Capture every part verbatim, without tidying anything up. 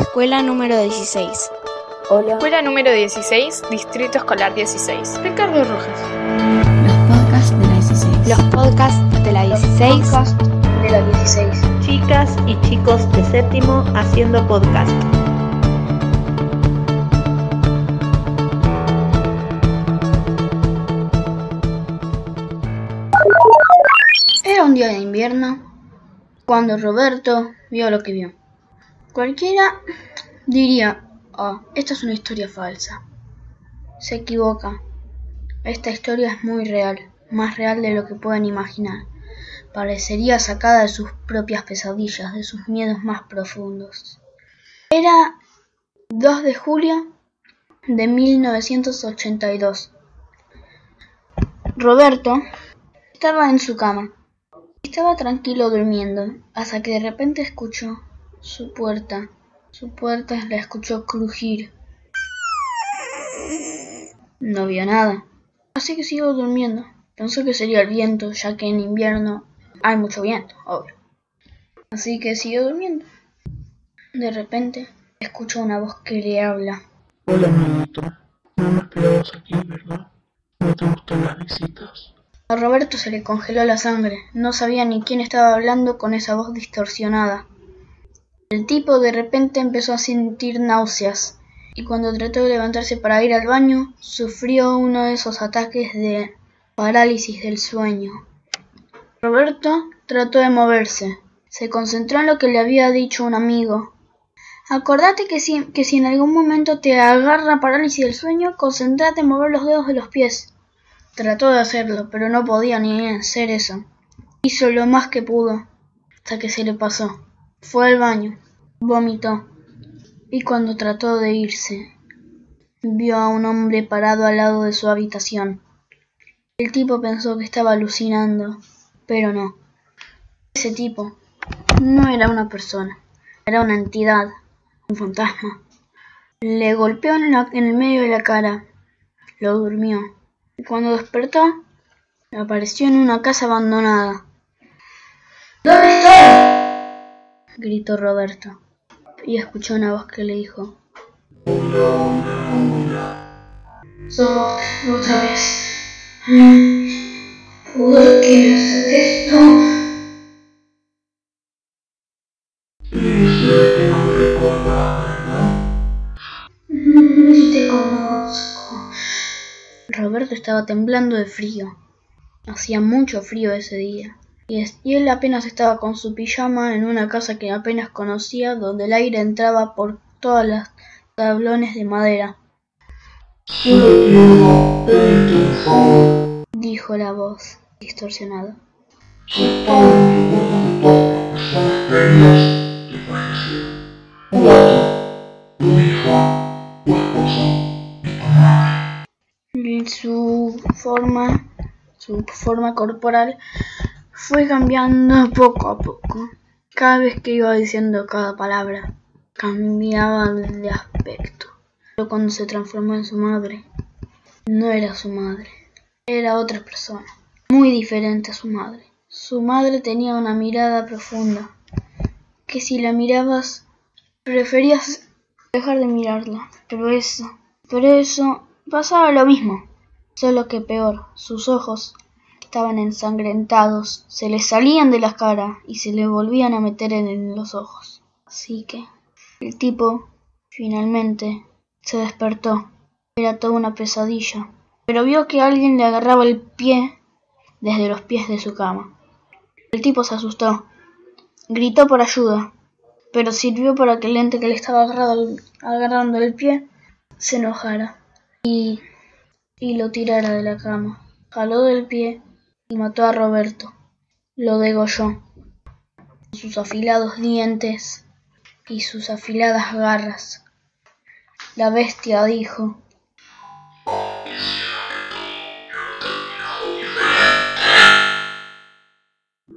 Escuela número dieciséis. Hola. Escuela número dieciséis, Distrito Escolar dieciséis. Ricardo Rojas. Los podcasts de la dieciséis. Los podcasts de la dieciséis. Los podcasts de la dieciséis. Chicas y chicos de séptimo haciendo podcast. Era un día de invierno cuando Roberto vio lo que vio. Cualquiera diría, oh, esta es una historia falsa. Se equivoca. Esta historia es muy real, más real de lo que pueden imaginar. Parecería sacada de sus propias pesadillas, de sus miedos más profundos. Era dos de julio de mil novecientos ochenta y dos. Roberto estaba en su cama. Estaba tranquilo durmiendo, hasta que de repente escuchó su puerta. Su puerta la escuchó crujir. No vio nada, así que siguió durmiendo. Pensó que sería el viento, ya que en invierno hay mucho viento, obvio. Así que siguió durmiendo. De repente, escuchó una voz que le habla. Hola, amiguito. No nos quedamos aquí, ¿verdad? ¿No te gustan las visitas? A Roberto se le congeló la sangre. No sabía ni quién estaba hablando con esa voz distorsionada. El tipo de repente empezó a sentir náuseas, y cuando trató de levantarse para ir al baño, sufrió uno de esos ataques de parálisis del sueño. Roberto trató de moverse. Se concentró en lo que le había dicho un amigo. Acordate que si, que si en algún momento te agarra parálisis del sueño, concéntrate en mover los dedos de los pies. Trató de hacerlo, pero no podía ni hacer eso. Hizo lo más que pudo, hasta que se le pasó. Fue al baño, vomitó, y cuando trató de irse, vio a un hombre parado al lado de su habitación. El tipo pensó que estaba alucinando, pero no. Ese tipo no era una persona, era una entidad, un fantasma. Le golpeó en, la, en el medio de la cara, lo durmió. Cuando despertó, apareció en una casa abandonada. ¿Dónde estoy?, gritó Roberto, y escuchó una voz que le dijo: Hola, somos otra vez. ¿Juro que es esto? Y sé que no recuerdas, ¿verdad? Ni te conozco. Roberto estaba temblando de frío. Hacía mucho frío ese día. Y, es, y él apenas estaba con su pijama en una casa que apenas conocía, donde el aire entraba por todas las tablones de madera. Solo quiero, dijo la voz distorsionada. Supongo que te falleció. Un gato, un hijo, tu esposa, tu madre. Su forma, su forma corporal fue cambiando poco a poco. Cada vez que iba diciendo cada palabra, cambiaba de aspecto. Pero cuando se transformó en su madre, no era su madre, era otra persona, muy diferente a su madre. Su madre tenía una mirada profunda, que si la mirabas, preferías dejar de mirarla. Pero eso, pero eso, pasaba lo mismo, solo que peor. Sus ojos estaban ensangrentados, se le salían de la cara y se le volvían a meter en los ojos. Así que el tipo, finalmente, se despertó. Era toda una pesadilla, pero vio que alguien le agarraba el pie desde los pies de su cama. El tipo se asustó, gritó por ayuda, pero sirvió para que el ente que le estaba agarrado, agarrando el pie se enojara y, y lo tirara de la cama. Jaló del pie y mató a Roberto. Lo degolló con sus afilados dientes y sus afiladas garras. La bestia dijo: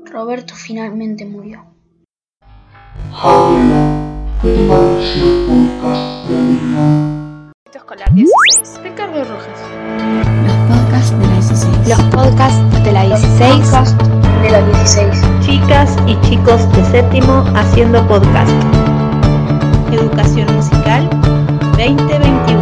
Roberto finalmente murió. Distrito Escolar dieciséis. Ricardo Rojas. Los podcasts de la dieciséis. Los podcasts de la dieciséis. Los podcasts de la dieciséis. Chicas y chicos de séptimo haciendo podcast. Educación Musical dos mil veintiuno.